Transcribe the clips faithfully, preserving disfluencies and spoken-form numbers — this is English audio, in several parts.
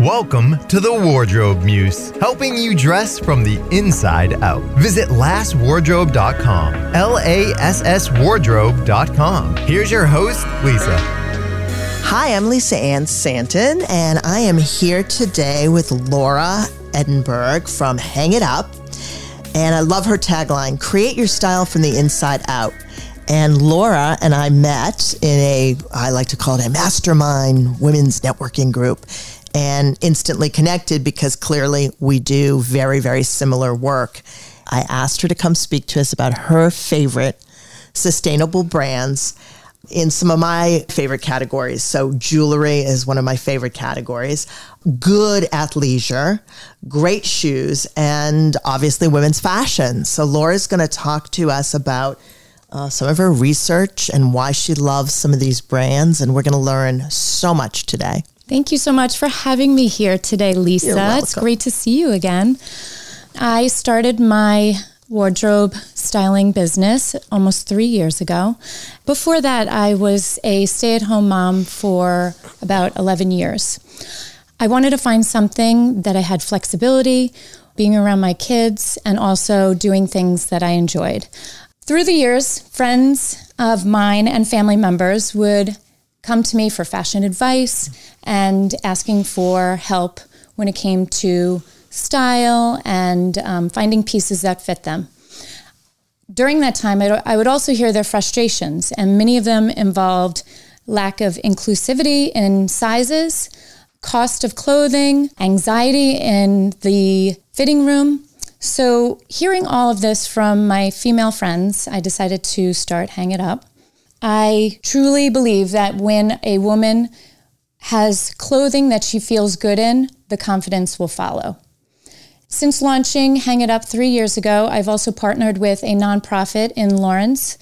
Welcome to the Wardrobe Muse, helping you dress from the inside out. Visit lass wardrobe dot com, L A S S wardrobe dot com. Here's your host, Lisa. Hi, I'm Lisa Ann Santin, and I am here today with Laura Ettenberg from Hang It Up. And I love her tagline, create your style from the inside out. And Laura and I met in a, I like to call it a mastermind women's networking group. And instantly connected because clearly we do very, very similar work. I asked her to come speak to us about her favorite sustainable brands in some of my favorite categories. So jewelry is one of my favorite categories, good athleisure, great shoes, and obviously women's fashion. So Laura's going to talk to us about Uh, some of her research and why she loves some of these brands. And we're going to learn so much today. Thank you so much for having me here today, Lisa. You're welcome. It's great to see you again. I started my wardrobe styling business almost three years ago. Before that, I was a stay-at-home mom for about eleven years. I wanted to find something that I had flexibility, being around my kids, and also doing things that I enjoyed. Through the years, friends of mine and family members would come to me for fashion advice and asking for help when it came to style and um, finding pieces that fit them. During that time, I, I would also hear their frustrations, and many of them involved lack of inclusivity in sizes, cost of clothing, anxiety in the fitting room. So hearing all of this from my female friends, I decided to start Hang It Up. I truly believe that when a woman has clothing that she feels good in, the confidence will follow. Since launching Hang It Up three years ago, I've also partnered with a nonprofit in Lawrence.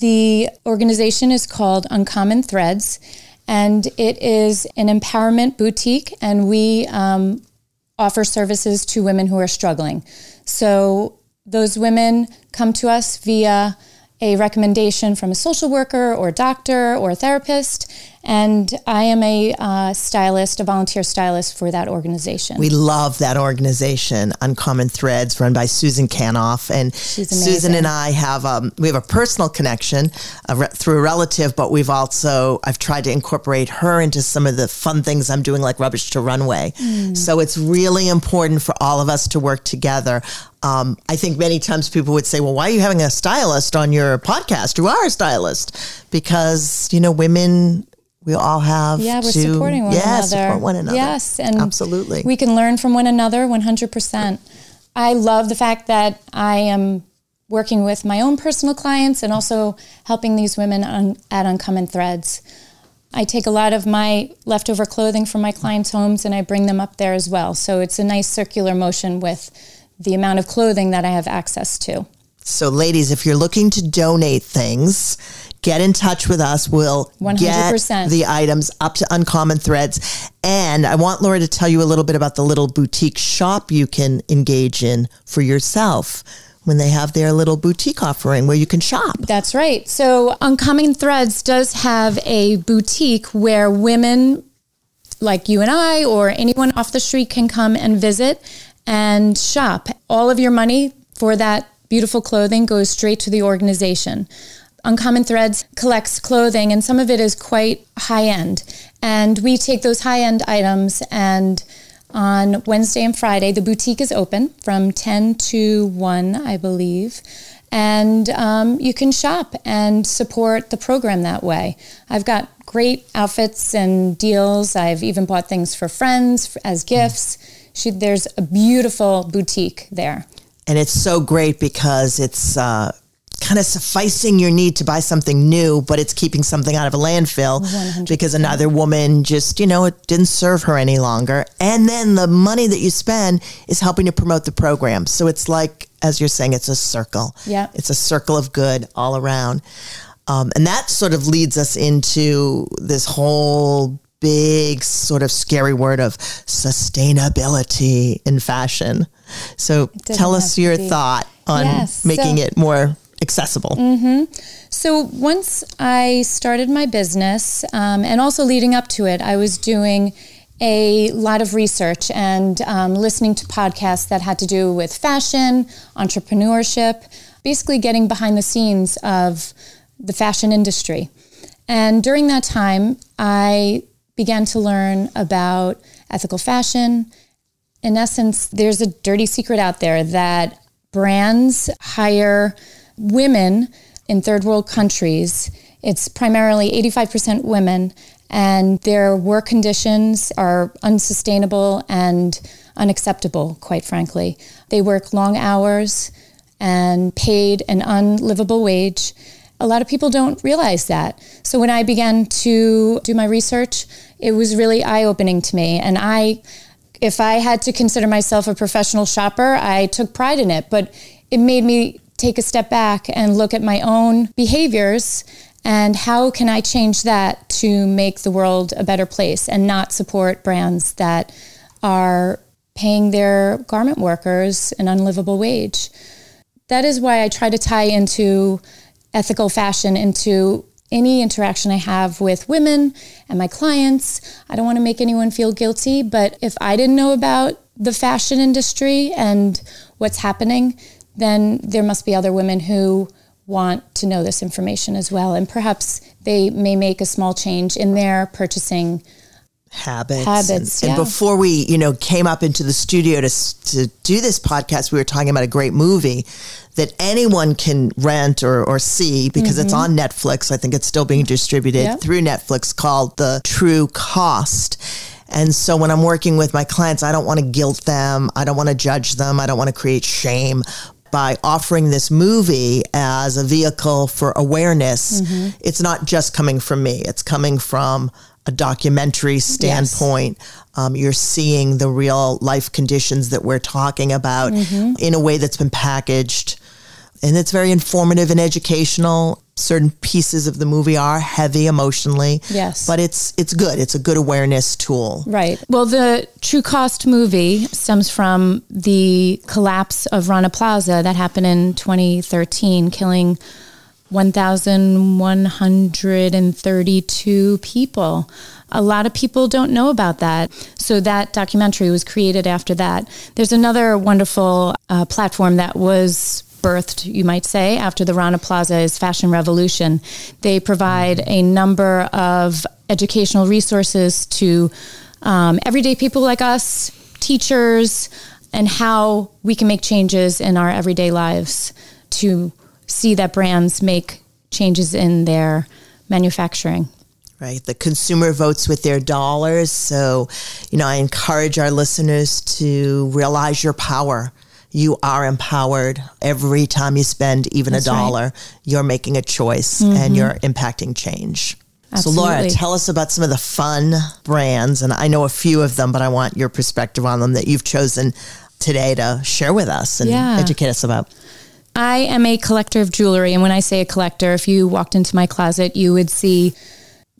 The organization is called Uncommon Threads, and it is an empowerment boutique, and we um, offer services to women who are struggling. So those women come to us via a recommendation from a social worker or a doctor or a therapist. And I am a uh, stylist, a volunteer stylist for that organization. We love that organization, Uncommon Threads, run by Susan Canoff. And Susan and I have um, we have a personal connection uh, re- through a relative, but we've also, I've tried to incorporate her into some of the fun things I'm doing, like Rubbish to Runway. Mm. So it's really important for all of us to work together. Um, I think many times people would say, well, why are you having a stylist on your podcast? You are a stylist. Because, you know, women... We all have yeah, we're to supporting one yeah, another. support one another. Yes, and absolutely. We can learn from one another one hundred percent. I love the fact that I am working with my own personal clients and also helping these women on, at Uncommon Threads. I take a lot of my leftover clothing from my clients' homes and I bring them up there as well. So it's a nice circular motion with the amount of clothing that I have access to. So ladies, if you're looking to donate things, get in touch with us. We'll one hundred percent get the items up to Uncommon Threads. And I want Laura to tell you a little bit about the little boutique shop you can engage in for yourself when they have their little boutique offering where you can shop. That's right. So Uncommon Threads does have a boutique where women like you and I or anyone off the street can come and visit and shop. All of your money for that beautiful clothing goes straight to the organization. Uncommon Threads collects clothing, and some of it is quite high-end. And we take those high-end items, and on Wednesday and Friday, the boutique is open from ten to one, I believe. And um, you can shop and support the program that way. I've got great outfits and deals. I've even bought things for friends as gifts. She, there's a beautiful boutique there. And it's so great because it's uh, kind of sufficing your need to buy something new, but it's keeping something out of a landfill one hundred percent. Because another woman just, you know, it didn't serve her any longer. And then the money that you spend is helping to promote the program. So it's like, as you're saying, it's a circle. Yeah, it's a circle of good all around. Um, and that sort of leads us into this whole big sort of scary word of sustainability in fashion. So tell us your thought on yes. making so, it more accessible. Mm-hmm. So once I started my business, um, and also leading up to it, I was doing a lot of research and um, listening to podcasts that had to do with fashion, entrepreneurship, basically getting behind the scenes of the fashion industry. And during that time, I began to learn about ethical fashion. In essence, there's a dirty secret out there that brands hire women in third world countries. It's primarily eighty-five percent women, and their work conditions are unsustainable and unacceptable, quite frankly. They work long hours and paid an unlivable wage. A lot of people don't realize that. So when I began to do my research, it was really eye-opening to me. And I, if I had to consider myself a professional shopper, I took pride in it, but it made me take a step back and look at my own behaviors and how can I change that to make the world a better place and not support brands that are paying their garment workers an unlivable wage. That is why I try to tie into ethical fashion into any interaction I have with women and my clients. I don't want to make anyone feel guilty, but if I didn't know about the fashion industry and what's happening, then there must be other women who want to know this information as well. And perhaps they may make a small change in their purchasing habits. habits and, yeah. and before we, you know, came up into the studio to to do this podcast, we were talking about a great movie that anyone can rent or, or see because mm-hmm. it's on Netflix. I think it's still being distributed yep. through Netflix, called The True Cost. And so when I'm working with my clients, I don't want to guilt them. I don't want to judge them. I don't want to create shame. By offering this movie as a vehicle for awareness, mm-hmm. it's not just coming from me. It's coming from a documentary standpoint. Yes. Um, you're seeing the real life conditions that we're talking about mm-hmm. in a way that's been packaged. And it's very informative and educational. Certain pieces of the movie are heavy emotionally. Yes. But it's it's good. It's a good awareness tool. Right. Well, the True Cost movie stems from the collapse of Rana Plaza that happened in twenty thirteen, killing one thousand one hundred thirty-two people. A lot of people don't know about that. So that documentary was created after that. There's another wonderful uh, platform that was birthed, you might say, after the Rana Plaza is Fashion Revolution. They provide a number of educational resources to um, everyday people like us, teachers, and how we can make changes in our everyday lives to see that brands make changes in their manufacturing. Right. The consumer votes with their dollars. So, you know, I encourage our listeners to realize your power. You are empowered every time you spend even That's a dollar. Right. You're making a choice mm-hmm. and you're impacting change. Absolutely. So Laura, tell us about some of the fun brands. And I know a few of them, but I want your perspective on them that you've chosen today to share with us and yeah. educate us about. I am a collector of jewelry. And when I say a collector, if you walked into my closet, you would see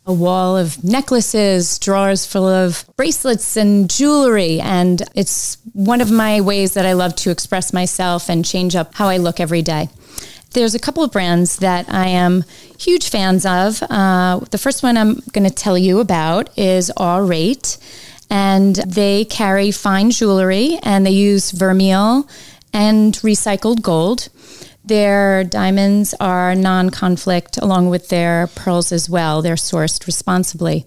a wall of necklaces, drawers full of bracelets and jewelry. And it's one of my ways that I love to express myself and change up how I look every day. There's a couple of brands that I am huge fans of. Uh, the first one I'm going to tell you about is Aurate. And they carry fine jewelry and they use vermeil and recycled gold. Their diamonds are non-conflict along with their pearls as well. They're sourced responsibly.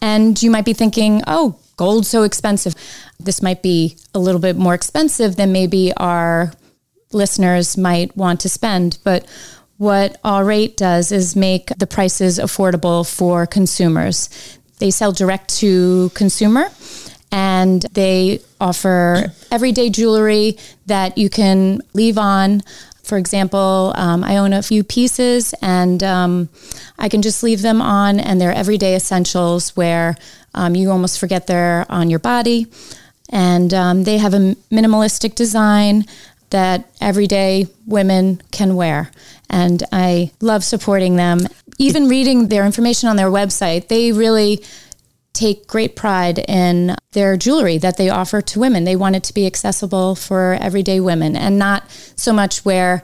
And you might be thinking, oh, gold's so expensive. This might be a little bit more expensive than maybe our listeners might want to spend. But what Aurate does is make the prices affordable for consumers. They sell direct to consumer and they offer everyday jewelry that you can leave on. For example, um, I own a few pieces and um, I can just leave them on, and they're everyday essentials where um, you almost forget they're on your body. And um, they have a minimalistic design that everyday women can wear. And I love supporting them. Even reading their information on their website, they really take great pride in their jewelry that they offer to women. They want it to be accessible for everyday women and not so much where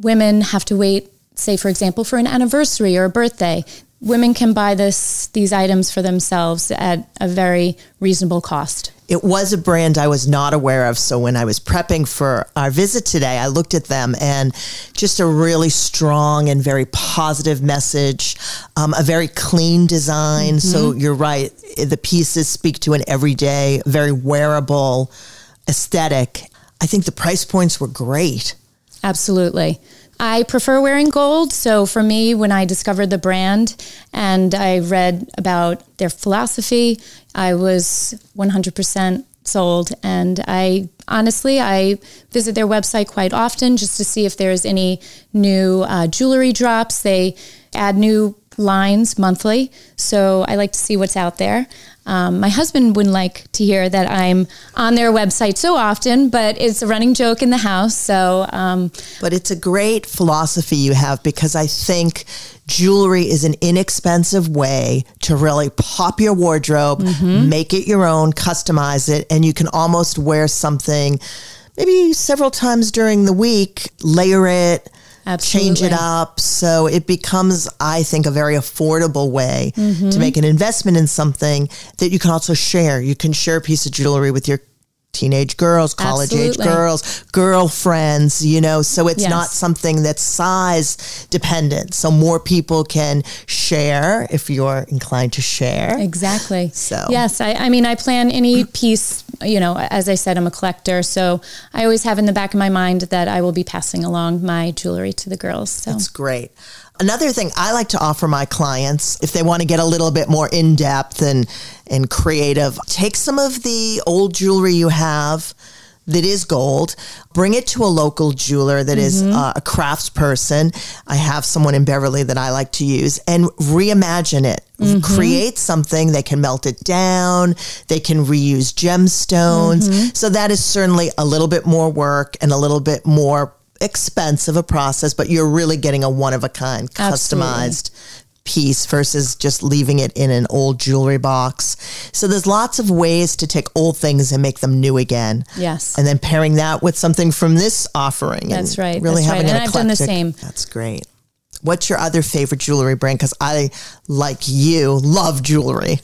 women have to wait, say, for example, for an anniversary or a birthday. Women can buy this these items for themselves at a very reasonable cost. It was a brand I was not aware of. So when I was prepping for our visit today, I looked at them, and just a really strong and very positive message, um, a very clean design. Mm-hmm. So you're right. The pieces speak to an everyday, very wearable aesthetic. I think the price points were great. Absolutely. I prefer wearing gold. So for me, when I discovered the brand and I read about their philosophy, I was one hundred percent sold. And I honestly, I visit their website quite often just to see if there's any new uh, jewelry drops. They add new lines monthly. So I like to see what's out there. Um, my husband wouldn't like to hear that I'm on their website so often, but it's a running joke in the house. So, um, but it's a great philosophy you have, because I think jewelry is an inexpensive way to really pop your wardrobe, mm-hmm. make it your own, customize it, and you can almost wear something maybe several times during the week, layer it. Absolutely. Change it up. So it becomes, I think, a very affordable way mm-hmm. to make an investment in something that you can also share. You can share a piece of jewelry with your teenage girls, college Absolutely. Age girls, girlfriends, you know, so it's yes. not something that's size dependent. So more people can share if you're inclined to share. Exactly. So yes, I, I mean, I plan any piece, you know, as I said, I'm a collector. So I always have in the back of my mind that I will be passing along my jewelry to the girls. So. That's great. Another thing I like to offer my clients, if they want to get a little bit more in-depth and, and creative, take some of the old jewelry you have that is gold, bring it to a local jeweler that mm-hmm. is uh, a craftsperson. I have someone in Beverly that I like to use, and reimagine it. Mm-hmm. Create something. They can melt it down. They can reuse gemstones. Mm-hmm. So that is certainly a little bit more work and a little bit more expensive a process, but you're really getting a one-of-a-kind customized Absolutely. Piece versus just leaving it in an old jewelry box. So there's lots of ways to take old things and make them new again. Yes. And then pairing that with something from this offering. That's right. Really That's having right. an eclectic. And I've done the same. That's great. What's your other favorite jewelry brand? Because I, like you, love jewelry.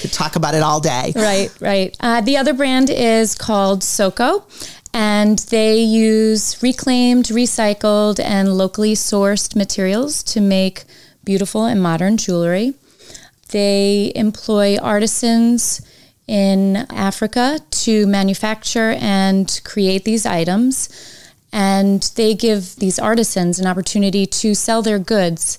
Could talk about it all day. Right, right. Uh, the other brand is called Soko. And they use reclaimed, recycled, and locally sourced materials to make beautiful and modern jewelry. They employ artisans in Africa to manufacture and create these items. And they give these artisans an opportunity to sell their goods.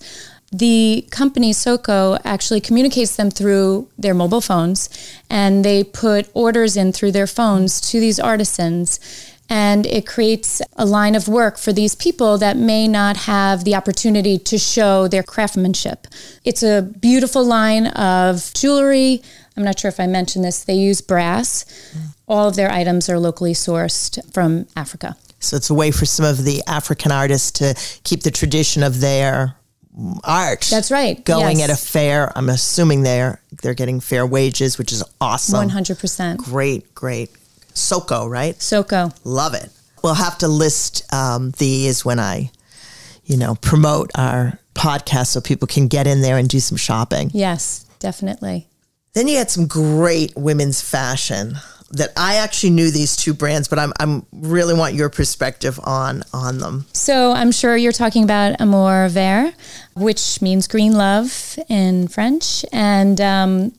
The company Soko actually communicates them through their mobile phones, and they put orders in through their phones to these artisans, and it creates a line of work for these people that may not have the opportunity to show their craftsmanship. It's a beautiful line of jewelry. I'm not sure if I mentioned this. They use brass. All of their items are locally sourced from Africa. So it's a way for some of the African artists to keep the tradition of their art. That's right. Going yes. at a fair. I'm assuming they're they're getting fair wages, which is awesome. one hundred percent. Great, great. Soko, right? Soko. Love it. We'll have to list um, these when I, you know, promote our podcast so people can get in there and do some shopping. Yes, definitely. Then you had some great women's fashion that I actually knew these two brands, but I'm I'm really want your perspective on on them. So I'm sure you're talking about Amour Vert, which means green love in French. And um,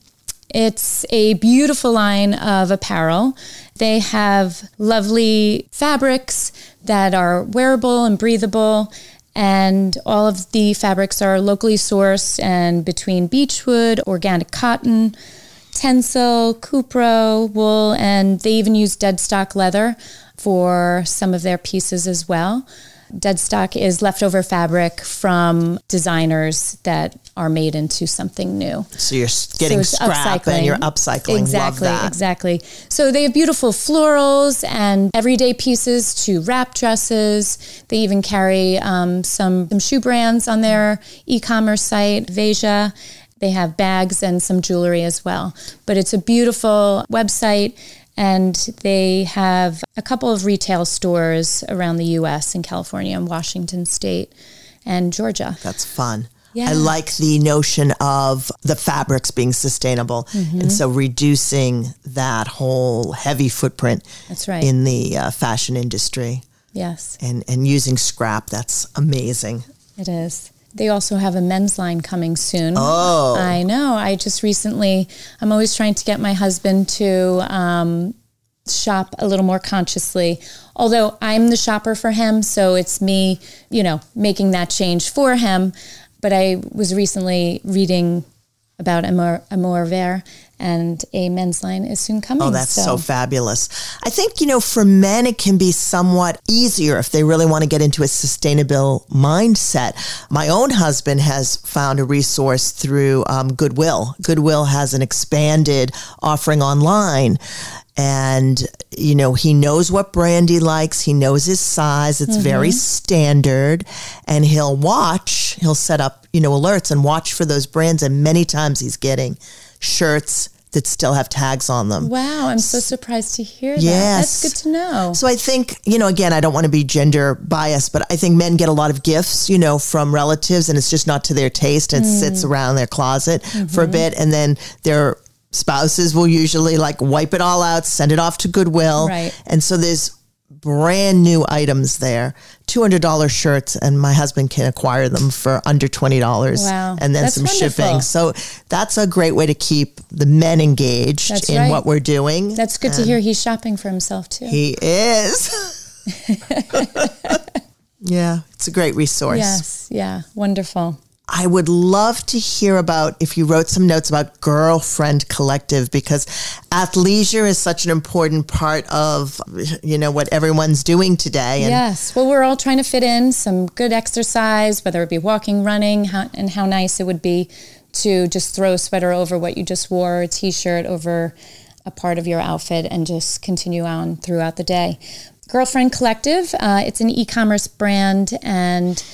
it's a beautiful line of apparel. They have lovely fabrics that are wearable and breathable. And all of the fabrics are locally sourced and between beechwood, organic cotton, tencel, cupro, wool, and they even use deadstock leather for some of their pieces as well. Deadstock is leftover fabric from designers that are made into something new. So you're getting so scrap upcycling. And you're upcycling. Exactly, exactly. So they have beautiful florals and everyday pieces to wrap dresses. They even carry um, some, some shoe brands on their e-commerce site, Vasia. They have bags and some jewelry as well. But it's a beautiful website, And they have a couple of retail stores around the U S and California and Washington State and Georgia. That's fun. Yeah. I like the notion of the fabrics being sustainable. Mm-hmm. And so reducing that whole heavy footprint that's right. in the uh, fashion industry. Yes. And, and using scrap. That's amazing. It is. They also have a men's line coming soon. Oh. I know. I just recently, I'm always trying to get my husband to um, shop a little more consciously. Although I'm the shopper for him, so it's me, you know, making that change for him. But I was recently reading about Amour, Amour Vert, and a men's line is soon coming. Oh, that's so. so fabulous. I think, you know, for men, it can be somewhat easier if they really want to get into a sustainable mindset. My own husband has found a resource through um, Goodwill. Goodwill has an expanded offering online. And, you know, he knows what brand he likes. He knows his size. It's mm-hmm. very standard. And he'll watch, he'll set up, you know, alerts and watch for those brands. And many times he's getting shirts that still have tags on them. Wow, I'm so surprised to hear that. Yes. That's good to know. So I think, you know, again, I don't want to be gender biased, but I think men get a lot of gifts, you know, from relatives, and it's just not to their taste, and mm. it sits around their closet mm-hmm. for a bit, and then their spouses will usually like wipe it all out, send it off to Goodwill. Right. And so there's brand new items there, two hundred dollars shirts, and my husband can acquire them for under twenty dollars. Wow. And then that's some wonderful. shipping. So that's a great way to keep the men engaged that's in right. what we're doing. That's good and to hear he's shopping for himself too. He is. Yeah, it's a great resource. Yes, yeah, wonderful. I would love to hear about if you wrote some notes about Girlfriend Collective, because athleisure is such an important part of, you know, what everyone's doing today. And yes. Well, we're all trying to fit in some good exercise, whether it be walking, running, how, and how nice it would be to just throw a sweater over what you just wore, a T-shirt over a part of your outfit, and just continue on throughout the day. Girlfriend Collective, uh, it's an e-commerce brand, and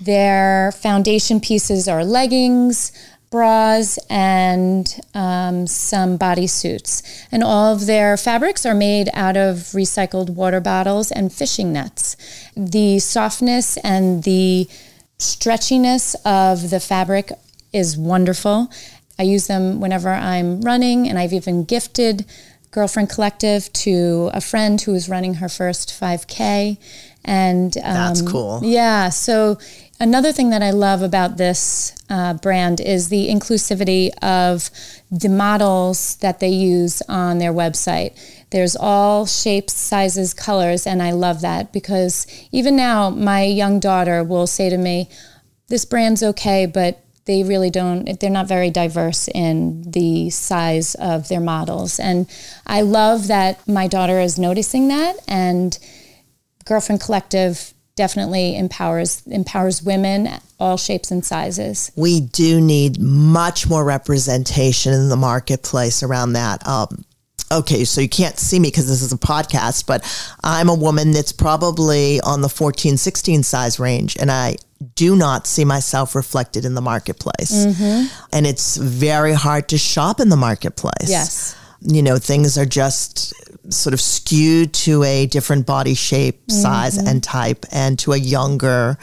their foundation pieces are leggings, bras, and um, some bodysuits. And all of their fabrics are made out of recycled water bottles and fishing nets. The softness and the stretchiness of the fabric is wonderful. I use them whenever I'm running, and I've even gifted Girlfriend Collective to a friend who is running her first five K. And um, that's cool. Yeah. So another thing that I love about this uh, brand is the inclusivity of the models that they use on their website. There's all shapes, sizes, colors, and I love that, because even now my young daughter will say to me, this brand's okay, but they really don't, they're not very diverse in the size of their models. And I love that my daughter is noticing that, and Girlfriend Collective definitely empowers empowers women, all shapes and sizes. We do need much more representation in the marketplace around that. Um, okay, so you can't see me because this is a podcast, but I'm a woman that's probably on the fourteen, sixteen size range, and I do not see myself reflected in the marketplace. Mm-hmm. And it's very hard to shop in the marketplace. Yes. You know, things are just sort of skewed to a different body shape, mm-hmm. size, and type, and to a younger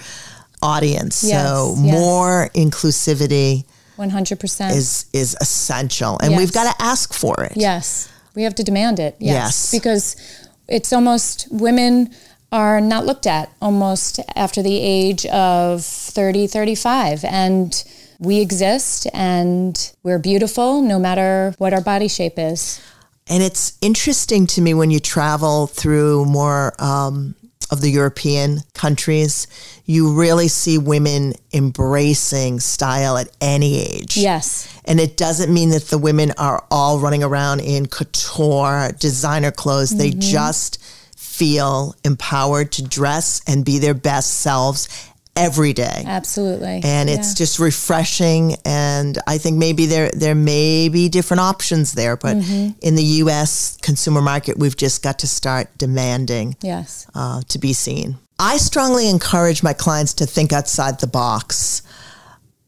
audience. Yes, so yes. more inclusivity one hundred percent is, is essential. And yes. we've got to ask for it. Yes. We have to demand it. Yes. yes. Because it's almost women are not looked at almost after the age of thirty, thirty-five. And we exist, and we're beautiful no matter what our body shape is. And it's interesting to me when you travel through more um, of the European countries, you really see women embracing style at any age. Yes. And it doesn't mean that the women are all running around in couture, designer clothes. Mm-hmm. They just feel empowered to dress and be their best selves every day. Absolutely. And yeah. it's just refreshing. And I think maybe there there may be different options there. But mm-hmm. in the U S consumer market, we've just got to start demanding yes. uh, to be seen. I strongly encourage my clients to think outside the box,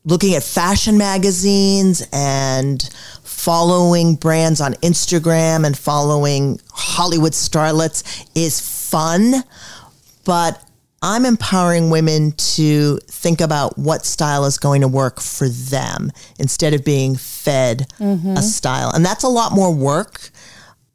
looking at fashion magazines and following brands on Instagram and following Hollywood starlets is fun, but I'm empowering women to think about what style is going to work for them instead of being fed mm-hmm. a style. And that's a lot more work.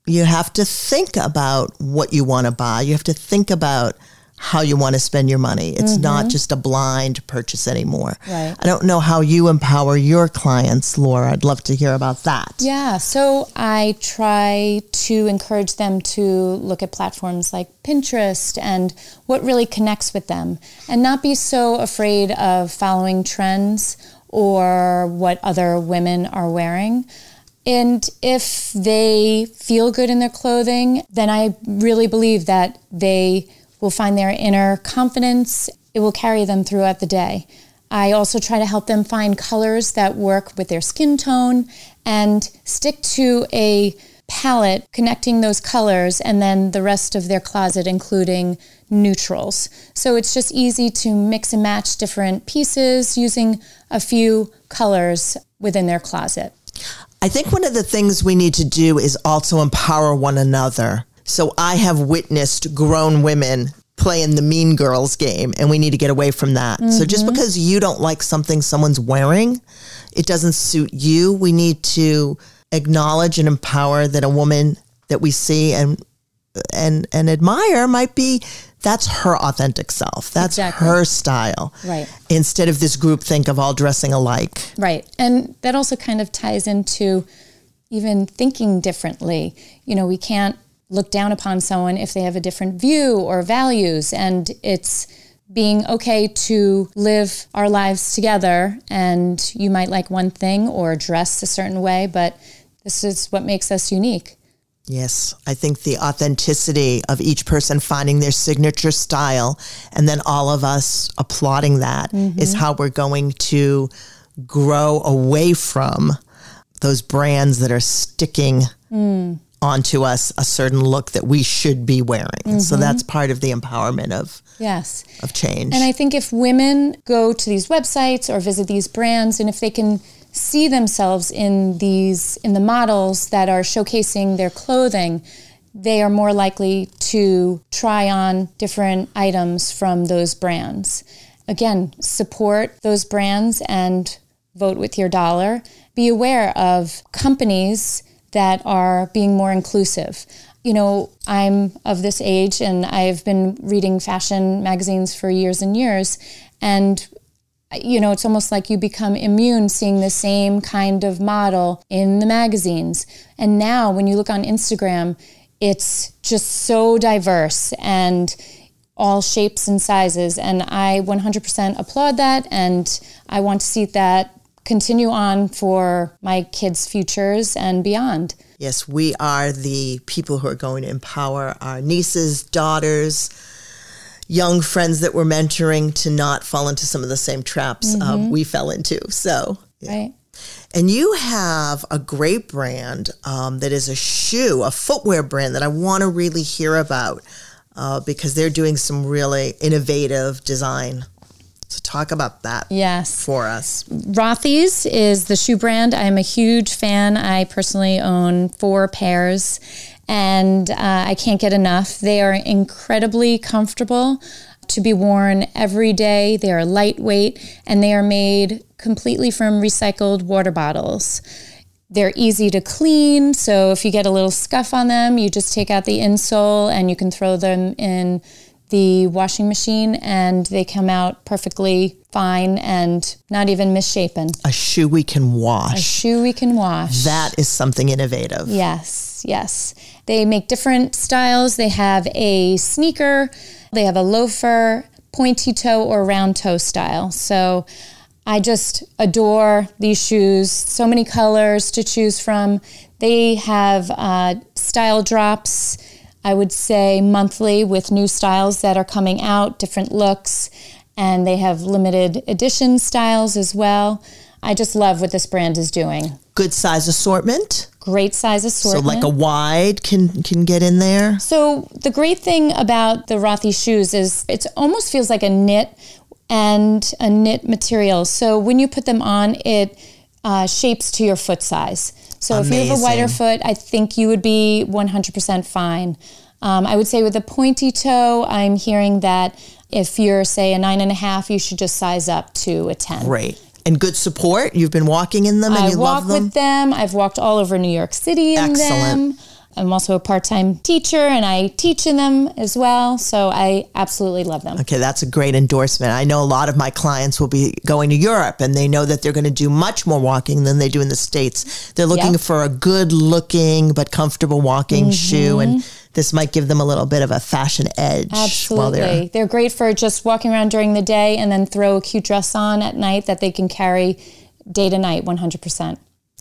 You have to think about what you want to buy. You have to think about how you want to spend your money. It's mm-hmm. not just a blind purchase anymore. Right. I don't know how you empower your clients, Laura. I'd love to hear about that. Yeah, so I try to encourage them to look at platforms like Pinterest and what really connects with them and not be so afraid of following trends or what other women are wearing. And if they feel good in their clothing, then I really believe that they will find their inner confidence. It will carry them throughout the day. I also try to help them find colors that work with their skin tone and stick to a palette, connecting those colors and then the rest of their closet, including neutrals. So it's just easy to mix and match different pieces using a few colors within their closet. I think one of the things we need to do is also empower one another. So I have witnessed grown women playing the mean girls game, and we need to get away from that. Mm-hmm. So just because you don't like something someone's wearing, it doesn't suit you. We need to acknowledge and empower that a woman that we see and and and admire might be, that's her authentic self. That's exactly. her style. Right. Instead of this groupthink of all dressing alike. Right. And that also kind of ties into even thinking differently. You know, we can't look down upon someone if they have a different view or values. And it's being okay to live our lives together. And you might like one thing or dress a certain way, but this is what makes us unique. Yes, I think the authenticity of each person finding their signature style and then all of us applauding that mm-hmm. is how we're going to grow away from those brands that are sticking mm. onto us a certain look that we should be wearing. Mm-hmm. So that's part of the empowerment of yes. of change. And I think if women go to these websites or visit these brands, and if they can see themselves in these in the models that are showcasing their clothing, they are more likely to try on different items from those brands. Again, support those brands and vote with your dollar. Be aware of companies that are being more inclusive. You know, I'm of this age and I've been reading fashion magazines for years and years. And, you know, it's almost like you become immune seeing the same kind of model in the magazines. And now when you look on Instagram, it's just so diverse and all shapes and sizes. And I one hundred percent applaud that. And I want to see that continue on for my kids' futures and beyond. Yes, we are the people who are going to empower our nieces, daughters, young friends that we're mentoring to not fall into some of the same traps mm-hmm. uh, we fell into. So, yeah. Right. And you have a great brand um, that is a shoe, a footwear brand that I want to really hear about uh, because they're doing some really innovative design. So talk about that yes. for us. Rothy's is the shoe brand. I'm a huge fan. I personally own four pairs, and uh, I can't get enough. They are incredibly comfortable to be worn every day. They are lightweight, and they are made completely from recycled water bottles. They're easy to clean, so if you get a little scuff on them, you just take out the insole, and you can throw them in the washing machine, and they come out perfectly fine and not even misshapen. A shoe we can wash. A shoe we can wash. That is something innovative. Yes, yes. They make different styles. They have a sneaker, they have a loafer, pointy toe or round toe style. So I just adore these shoes. So many colors to choose from. They have uh, style drops, I would say monthly, with new styles that are coming out, different looks, and they have limited edition styles as well. I just love what this brand is doing. Good size assortment. Great size assortment. So like a wide can can get in there? So the great thing about the Rothy shoes is it almost feels like a knit and a knit material. So when you put them on, it uh, shapes to your foot size. So Amazing. If you have a wider foot, I think you would be one hundred percent fine. Um, I would say with a pointy toe, I'm hearing that if you're, say, a nine and a half, you should just size up to a ten. Great. And good support. You've been walking in them and I you love them. I walk with them. I've walked all over New York City in Excellent. them. I'm also a part-time teacher and I teach in them as well. So I absolutely love them. Okay, that's a great endorsement. I know a lot of my clients will be going to Europe and they know that they're going to do much more walking than they do in the States. They're looking yep. for a good looking but comfortable walking mm-hmm. shoe, and this might give them a little bit of a fashion edge. Absolutely. While they're-, they're great for just walking around during the day and then throw a cute dress on at night that they can carry day to night one hundred percent.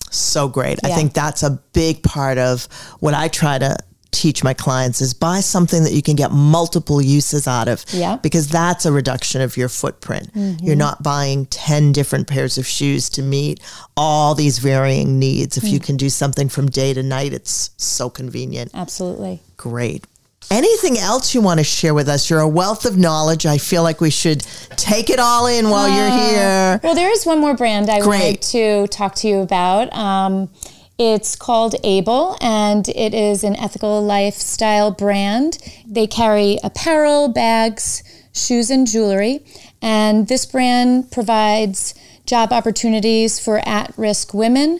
So great. Yeah. I think that's a big part of what I try to teach my clients is buy something that you can get multiple uses out of, yeah. because that's a reduction of your footprint. Mm-hmm. You're not buying ten different pairs of shoes to meet all these varying needs. If mm-hmm. you can do something from day to night, it's so convenient. Absolutely. Great. Anything else you want to share with us? You're a wealth of knowledge. I feel like we should take it all in while uh, you're here. Well, there is one more brand I Great. would like to talk to you about. Um, it's called Able, and it is an ethical lifestyle brand. They carry apparel, bags, shoes, and jewelry. And this brand provides job opportunities for at-risk women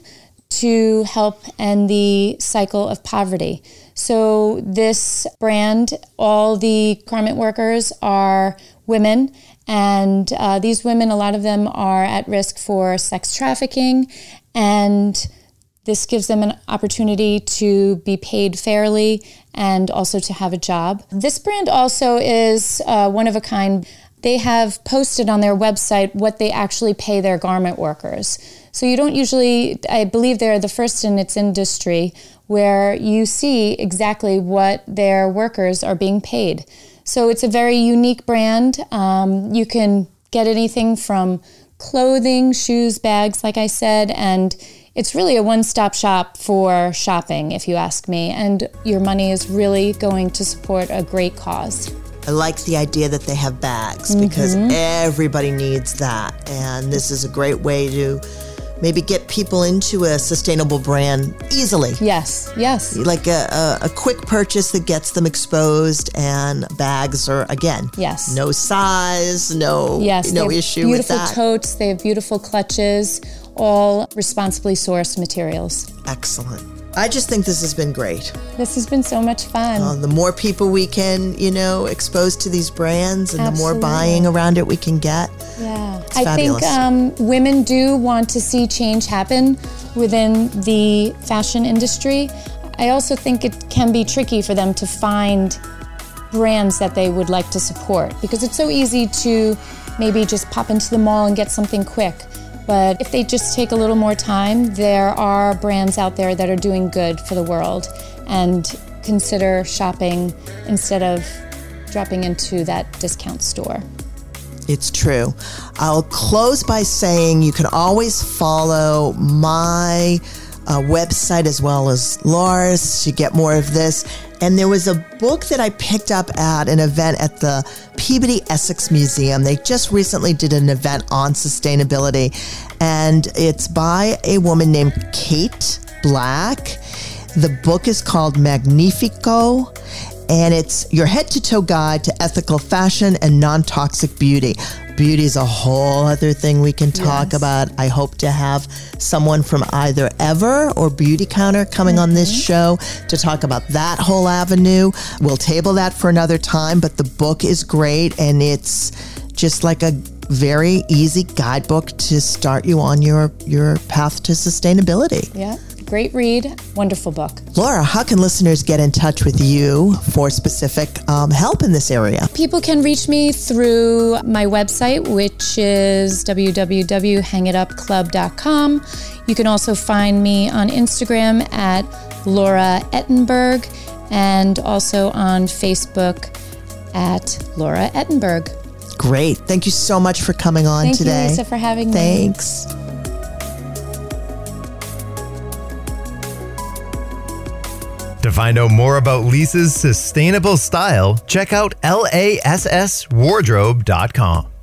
to help end the cycle of poverty. So this brand, all the garment workers are women, and uh, these women, a lot of them are at risk for sex trafficking, and this gives them an opportunity to be paid fairly and also to have a job. This brand also is uh, one of a kind. They have posted on their website what they actually pay their garment workers. So you don't usually, I believe they're the first in its industry where you see exactly what their workers are being paid. So it's a very unique brand. Um, you can get anything from clothing, shoes, bags, like I said, and it's really a one-stop shop for shopping, if you ask me, and your money is really going to support a great cause. I like the idea that they have bags mm-hmm. because everybody needs that, and this is a great way to maybe get people into a sustainable brand easily. Yes, yes. Like a, a, a quick purchase that gets them exposed, and bags are, again, yes. no size, no, yes, no issue with that. Beautiful totes, they have beautiful clutches, all responsibly sourced materials. Excellent. I just think this has been great. This has been so much fun. Uh, the more people we can, you know, expose to these brands and Absolutely. the more buying around it we can get. Yeah. It's I fabulous. think um, women do want to see change happen within the fashion industry. I also think it can be tricky for them to find brands that they would like to support because it's so easy to maybe just pop into the mall and get something quick. But if they just take a little more time, there are brands out there that are doing good for the world, and consider shopping instead of dropping into that discount store. It's true. I'll close by saying you can always follow my uh, website as well as Laura's to get more of this. And there was a book that I picked up at an event at the Peabody Essex Museum. They just recently did an event on sustainability, and it's by a woman named Kate Black. The book is called Magnifeco, and it's your head-to-toe guide to ethical fashion and non-toxic beauty. Beauty is a whole other thing we can talk yes. about. I hope to have someone from either Ever or Beauty Counter coming mm-hmm. on this show to talk about that whole avenue. We'll table that for another time, but the book is great, and it's just like a very easy guidebook to start you on your, your path to sustainability. Yeah. Great read. Wonderful book. Laura, how can listeners get in touch with you for specific um, help in this area? People can reach me through my website, which is w w w dot hang it up club dot com. You can also find me on Instagram at Laura Ettenberg, and also on Facebook at Laura Ettenberg. Great. Thank you so much for coming on Thank today. Thank you, Lisa, for having Thanks. me. Thanks. To find out more about Lisa's sustainable style, check out L A S S wardrobe dot com.